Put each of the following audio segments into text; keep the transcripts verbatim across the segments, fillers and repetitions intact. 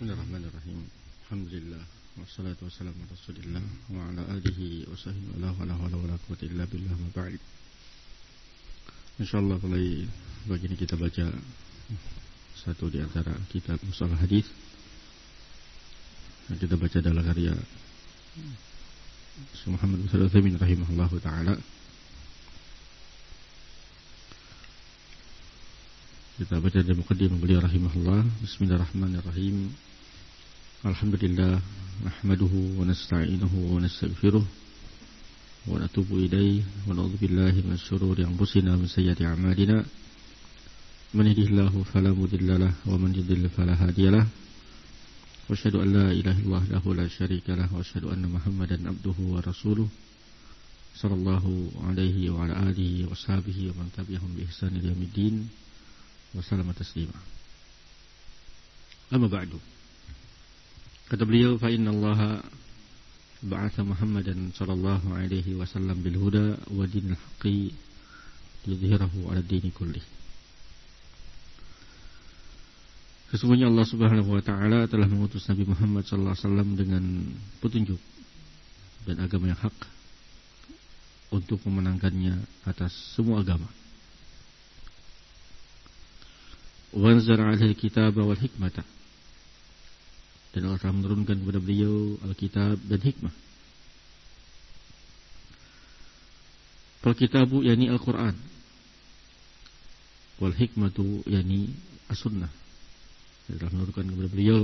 Bismillahirrahmanirrahim. Alhamdulillah wassalatu wassalamu ala Rasulillah wa ala alihi wa sahbihi wa la hawla wa la quwwata illa billah ma ba'd. Insyaallah mulai pagi ini kita baca satu di antara kitab Mustalah Hadis. Kita baca dalam karya Syekh Muhammad bin Shalih Al-Utsaimin rahimahullahu taala. Kita baca dari muqaddimah beliau rahimahullah. Bismillahirrahmanirrahim. Alhamdulillah nahmaduhu wa nasta'inuhu wa nastaghfiruh wa natubu ilayhi wa na'udzu billahi min syururi anfusina wa min sayyiati a'malina. Man yahdihillahu fala mudilla lahu wa man yudlil fala hadiya lahu. Wa asyhadu an la ilaha illallah wahdahu la syarika lahu wa asyhadu anna Muhammadan abduhu wa rasuluhu sallallahu alaihi wa ala alihi wa sahbihi wa man tabi'ahum bi ihsan ila yaumiddin. Wassalamu taslima. Amma ba'du. Kata beliau, fa inna Allaha ba'atha Muhammadan sallallahu alaihi wasallam bil huda wa dinil haqqi yudhhirahu 'ala dini kullih. Sesungguhnya Allah Subhanahu wa taala telah mengutus Nabi Muhammad sallallahu alaihi wasallam dengan petunjuk dan agama yang hak untuk memenangkannya atas semua agama. Wanzar alaihi kitab wal hikmata, dan Allah telah menurunkan kepada beliau Alkitab dan hikmah. Al-kitabu yakni Al-Quran, wal hikmatu yakni as-sunnah. Allah telah menurunkan kepada beliau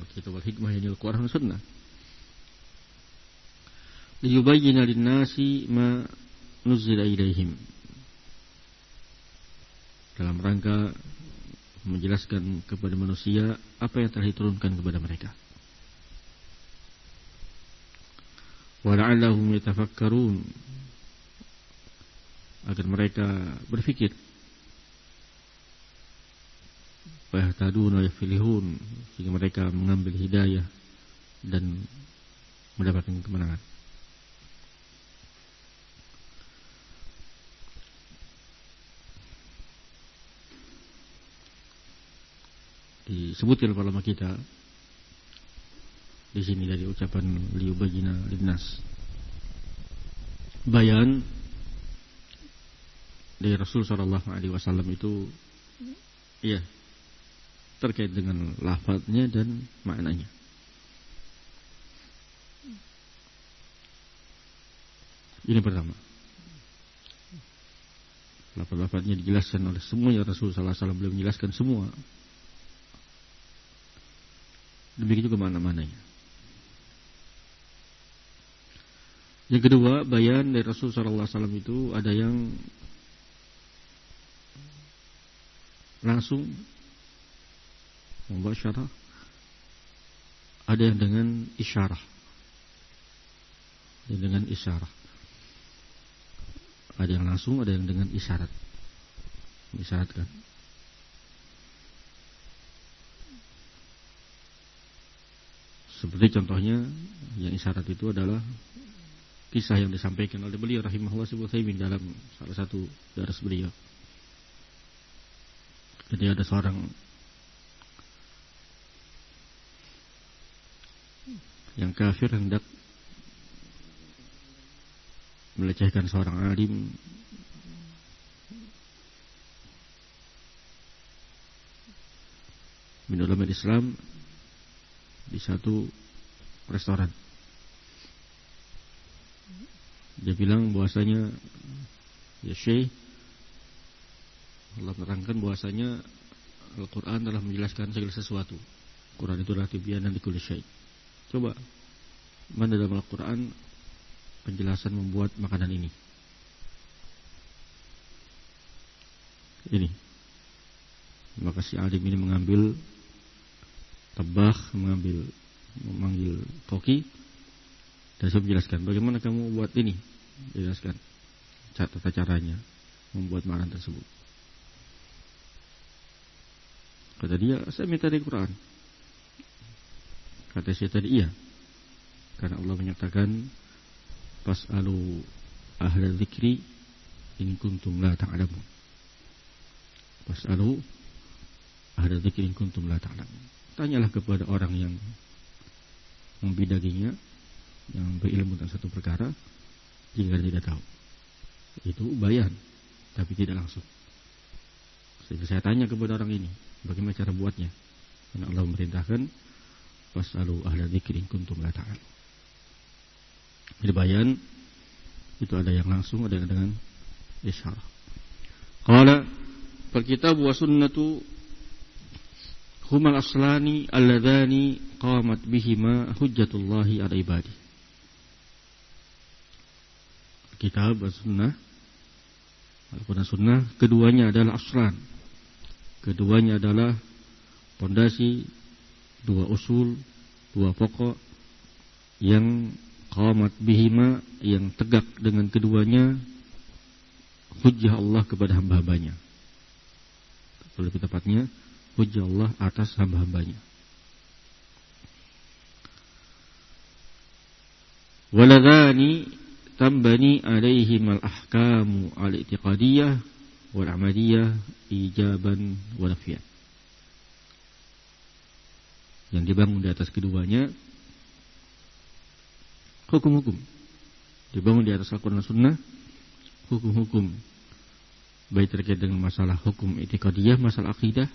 Alkitab wal hikmah yakni Al-Quran dan sunnah. Liyubayyina lin-nasi ma nuzzila ilaihim, dalam rangka menjelaskan kepada manusia apa yang telah diturunkan kepada mereka. Wa la'allahum yatafakkarun, agar mereka berfikir. Wa yahtadun wa yafilihun, sehingga mereka mengambil hidayah dan mendapatkan kemenangan. Disebutkan oleh ulama kita di sini dari ucapan liyubayyina linnas, bayan dari Rasul sallallahu alaihi wasallam itu ya terkait dengan lafaznya dan maknanya. Ini pertama, lafaz-lafaznya dijelaskan oleh semuanya. Rasul sallallahu alaihi wasallam belum menjelaskan semua, demikian juga mana-mananya. Yang kedua, bayan dari Rasul sallallahu alaihi wasallam itu ada yang langsung mubasyarah, ada yang dengan isyarah. Ada yang dengan isyarah. Ada yang langsung, ada yang dengan isyarat. Isyaratkan. Seperti contohnya, yang isyarat itu adalah kisah yang disampaikan oleh beliau rahimahullah subhanahu dalam salah satu daras beliau. Jadi ada seorang yang kafir hendak melecehkan seorang alim min ulama Islam di satu restoran. Dia bilang bahwasanya ya Syekh, Allah terangkan bahwasanya Al-Quran telah menjelaskan segala sesuatu. Quran itu adalah tibyanan likulli syai'. Coba mana dalam Al-Quran penjelasan membuat makanan ini? Ini. Maka si alim ini mengambil tabah, mengambil, memanggil koki, dan saya menjelaskan bagaimana kamu buat ini, jelaskan tata caranya membuat makanan tersebut. Kata dia, saya minta dari Quran. Kata saya tadi, iya, karena Allah menyatakan fas'alu ahla dzikri in kuntum la ta'lamun. Fas'alu ahla dzikri in kuntum la ta'lamun. Tanyalah kepada orang yang membidaginya, yang berilmu tentang satu perkara, jika tidak tahu. Itu bayan, tapi tidak langsung. Sehingga saya tanya kepada orang ini, bagaimana cara buatnya? Karena Allah memerintahkan, Fas'alu ahla dzikri in kuntum la ta'lamun. Jadi bayan itu ada yang langsung, ada yang dengan isyarah. Qala fal-kitab wa sunnatu humal aslani alladzani qamat bihima hujjatullahi ala ibadi. Kitab dan sunnah, Al-Quran sunnah, keduanya adalah aslan. Keduanya adalah pondasi, dua usul, dua pokok yang qamat bihima, yang tegak dengan keduanya hujjah Allah kepada hamba-hambanya. Lebih tepatnya hujjah Allah atas hamba-hambanya. Waladhani tambani alaihim al-ahkamu al-i'tiqadiyah wal-amaliyah ijaban wal-nafiyah. Yang dibangun di atas keduanya hukum-hukum. Dibangun di atas Al-Quran dan Sunnah hukum-hukum, baik terkait dengan masalah hukum i'tiqadiyah, masalah akidah,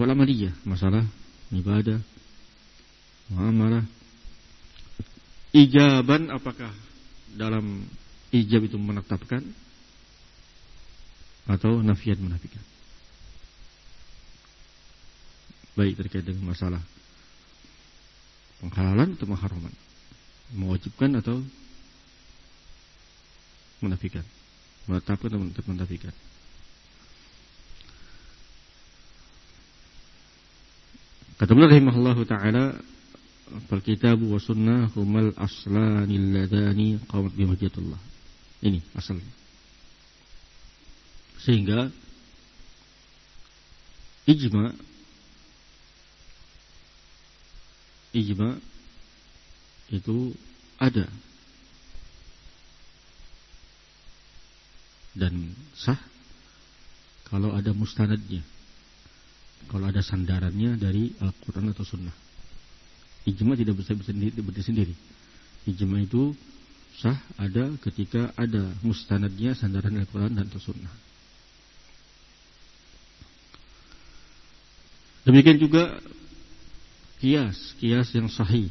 wal amaliyah, masalah ibadah, muamalah. Ijaban, apakah dalam ijab itu menetapkan atau nafiat menafikan, baik terkait dengan masalah penghalalan atau pengharaman, mewajibkan atau menafikan, menetapkan atau menafikan. Kata beliau rahimahullahu ta'ala, Al-Kitabu wa sunnah humal aslani alladhani qamat bi hujjatullah. Ini asalnya. Sehingga ijma ijma itu ada dan sah kalau ada mustanadnya, kalau ada sandarannya dari Al-Quran atau Sunnah. Ijma tidak bisa berdiri sendiri. Ijma itu sah ada ketika ada mustanadnya, sandaran Al-Quran dan Sunnah. Demikian juga kias, kias yang sahih,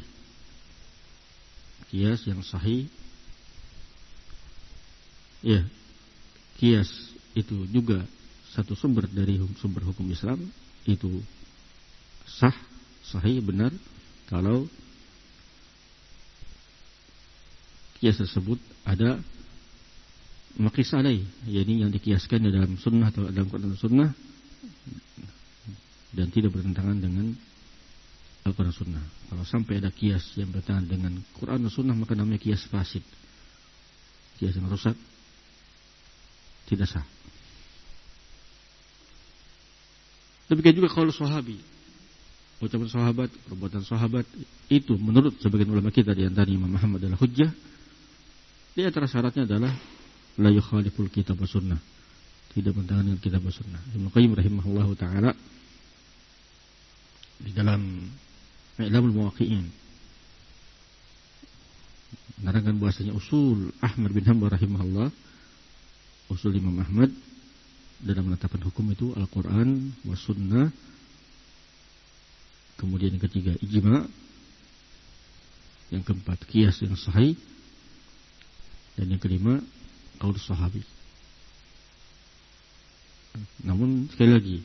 kias yang sahih. Ya, kias itu juga satu sumber dari sumber hukum Islam, itu sah, sahih, benar. Kalau kias tersebut ada maqis alai, yakni yang dikiaskan dalam sunnah atau dalam Quran sunnah dan tidak bertentangan dengan Al-Quran sunnah. Kalau sampai ada kias yang bertentangan dengan Quran sunnah, maka namanya kias fasid, kias yang rusak, tidak sah. Demikian juga kalau sahabi, ucapan sahabat, perbuatan sahabat, itu menurut sebagian ulama kita di antara Imam Muhammad adalah hujjah. Di antara syaratnya adalah la yukhaliful kitab wa sunnah, tidak bertentangan dengan kitab wa sunnah. Ibnu Qayyim rahimahullahu ta'ala di dalam I'lamul Muwaqqi'in menerangkan bahwasanya usul Ahmad bin Hanbal rahimahullah, usul Imam Ahmad dalam menetapkan hukum itu Al-Quran wa sunnah. Kemudian yang ketiga ijma, yang keempat qiyas yang sahih, dan yang kelima qaul sahabi. Namun sekali lagi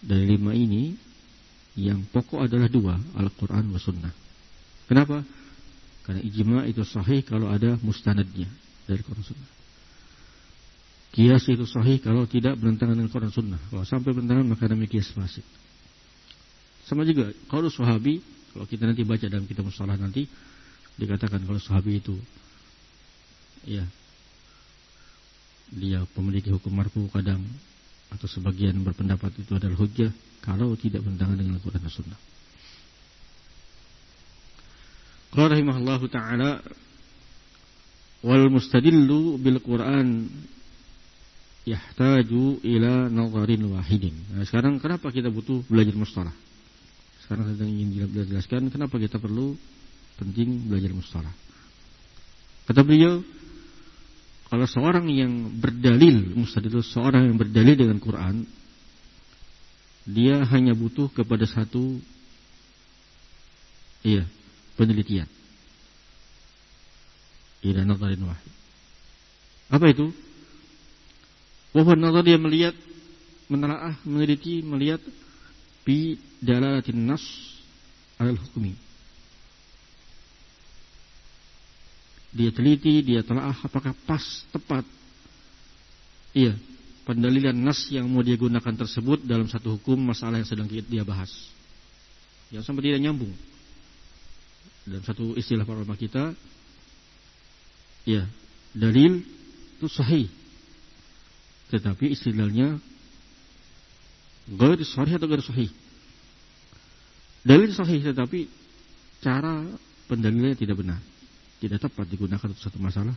dari lima ini yang pokok adalah dua, Al-Quran wa sunnah. Kenapa? Karena ijma itu sahih kalau ada mustanadnya dari Quran sunnah. Qiyas itu sahih kalau tidak bertentangan dengan Quran sunnah. Kalau sampai bertentangan maka namanya qiyas fasid. Sama juga kalau sahabi, kalau kita nanti baca dalam kitab mustalah nanti dikatakan kalau sahabi itu ya dia memiliki hukum marfu kadang, atau sebagian berpendapat itu adalah hujjah kalau tidak bertentangan dengan Al-Quran dan Sunnah. Qala rahimahullahu ta'ala wal mustadillu bil Quran yahtaju ila nadharin wahidin. Nah, sekarang kenapa kita butuh belajar mustalah? Sekarang saya ingin jelaskan kenapa kita perlu penting belajar mustalah. Kata beliau, kalau seorang yang berdalil, mustadil seorang yang berdalil dengan Quran, dia hanya butuh kepada satu iya, penelitian. Ila nadharin wahid. Apa itu? Bahwa nazar, dia melihat, menelaah, meneliti, melihat bi dalalatin nas alal hukmi. Dia teliti, dia telaah apakah pas, tepat. Iya, pendalilan nas yang mau dia gunakan tersebut dalam satu hukum masalah yang sedang dia bahas. Yang sampai tidak nyambung. Dalam satu istilah para ulama kita, ya, dalil itu sahih. Tetapi istilahnya ghair sahih atau ghair sahih. Dalil sahih tetapi cara pendalilannya tidak benar, tidak tepat digunakan untuk satu masalah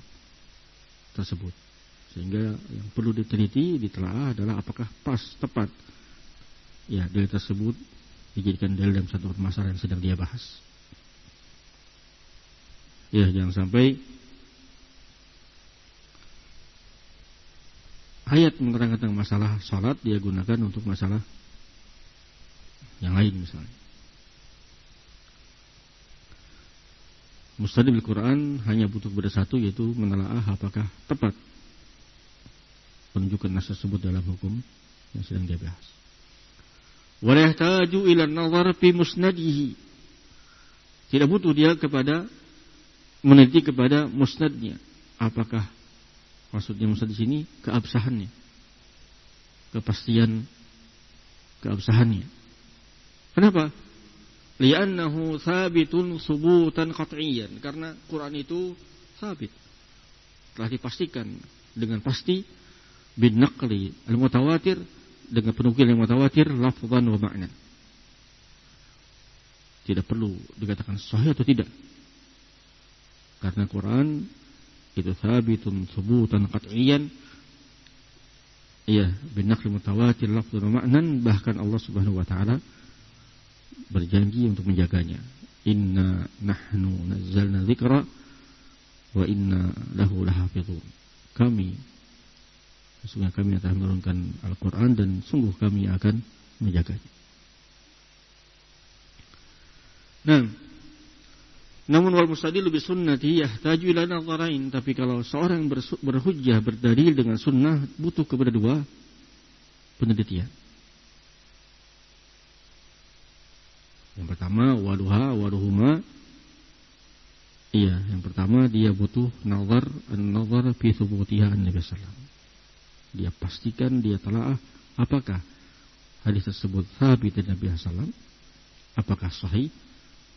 tersebut. Sehingga yang perlu diteliti, ditelaah adalah apakah pas, tepat ya dalil tersebut dijadikan dalil dalam satu permasalahan yang sedang dia bahas. Ya, jangan sampai ayat menerangkan tentang masalah salat dia gunakan untuk masalah yang lain misalnya. Mustadil Quran hanya butuh kepada satu, yaitu menelaah apakah tepat penunjukan nas tersebut dalam hukum yang sedang dia bahas. Wa yahtaju ila an-nazar fi musnadihi. Tidak butuh dia kepada meneliti kepada musnadnya. Apakah maksudnya musnad di sini keabsahannya, kepastian keabsahannya. Kenapa? Li'annahu sabitun subutan qat'iyan. Karena Quran itu sabit, telah dipastikan dengan pasti, bin naqli al-mutawatir, dengan penukil yang mutawatir lafzan wa ma'na. Tidak perlu dikatakan sahih atau tidak, karena Quran itu sabitun subutan qat'iyan, iya, bin naqli mutawatir lafzan wa ma'nan. Bahkan Allah Subhanahu wa taala berjanji untuk menjaganya. Inna nahnu nazzalna dzikra wa inna lahu lahafizun. Kami, sesungguhnya kami akan menurunkan Al-Qur'an dan sungguh kami akan menjaganya. Nah, namun wal mustadil bi sunnati yahtaju ila nadharain. Tapi kalau seorang berhujjah, berdalil dengan sunnah, butuh kepada dua penelitian. Yang pertama waluha waluhuma. Iya, yang pertama dia butuh nazar, an-nazar fi thubutiha an-nabi sallallahu alaihi wasallam. Dia pastikan, dia telaah apakah hadis tersebut sabit dari Nabi sallallahu alaihi wasallam, apakah sahih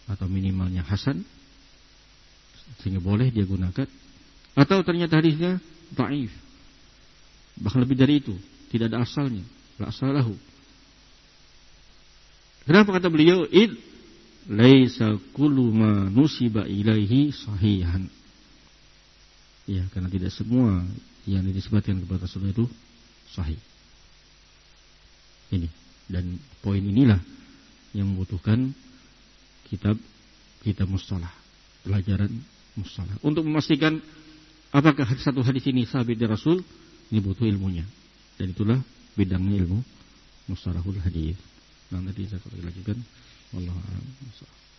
atau minimalnya hasan sehingga boleh dia gunakan, atau ternyata hadisnya dhaif, bahkan lebih dari itu, tidak ada asalnya, la asalahu. Kenapa kata beliau? Id laisa kullu ma nusiba ilaihi sahihan. Ya, karena tidak semua yang dinisbatkan kepada Rasulullah itu sahih. Ini dan poin inilah yang membutuhkan kitab kitab mustalah, pelajaran mustalah. Untuk memastikan apakah satu hadis ini sabit dari Rasul, ini butuh ilmunya. Dan itulah bidangnya ilmu mustalahul hadis. Nanti saya akan lanjutkan. Wallahu a'lam.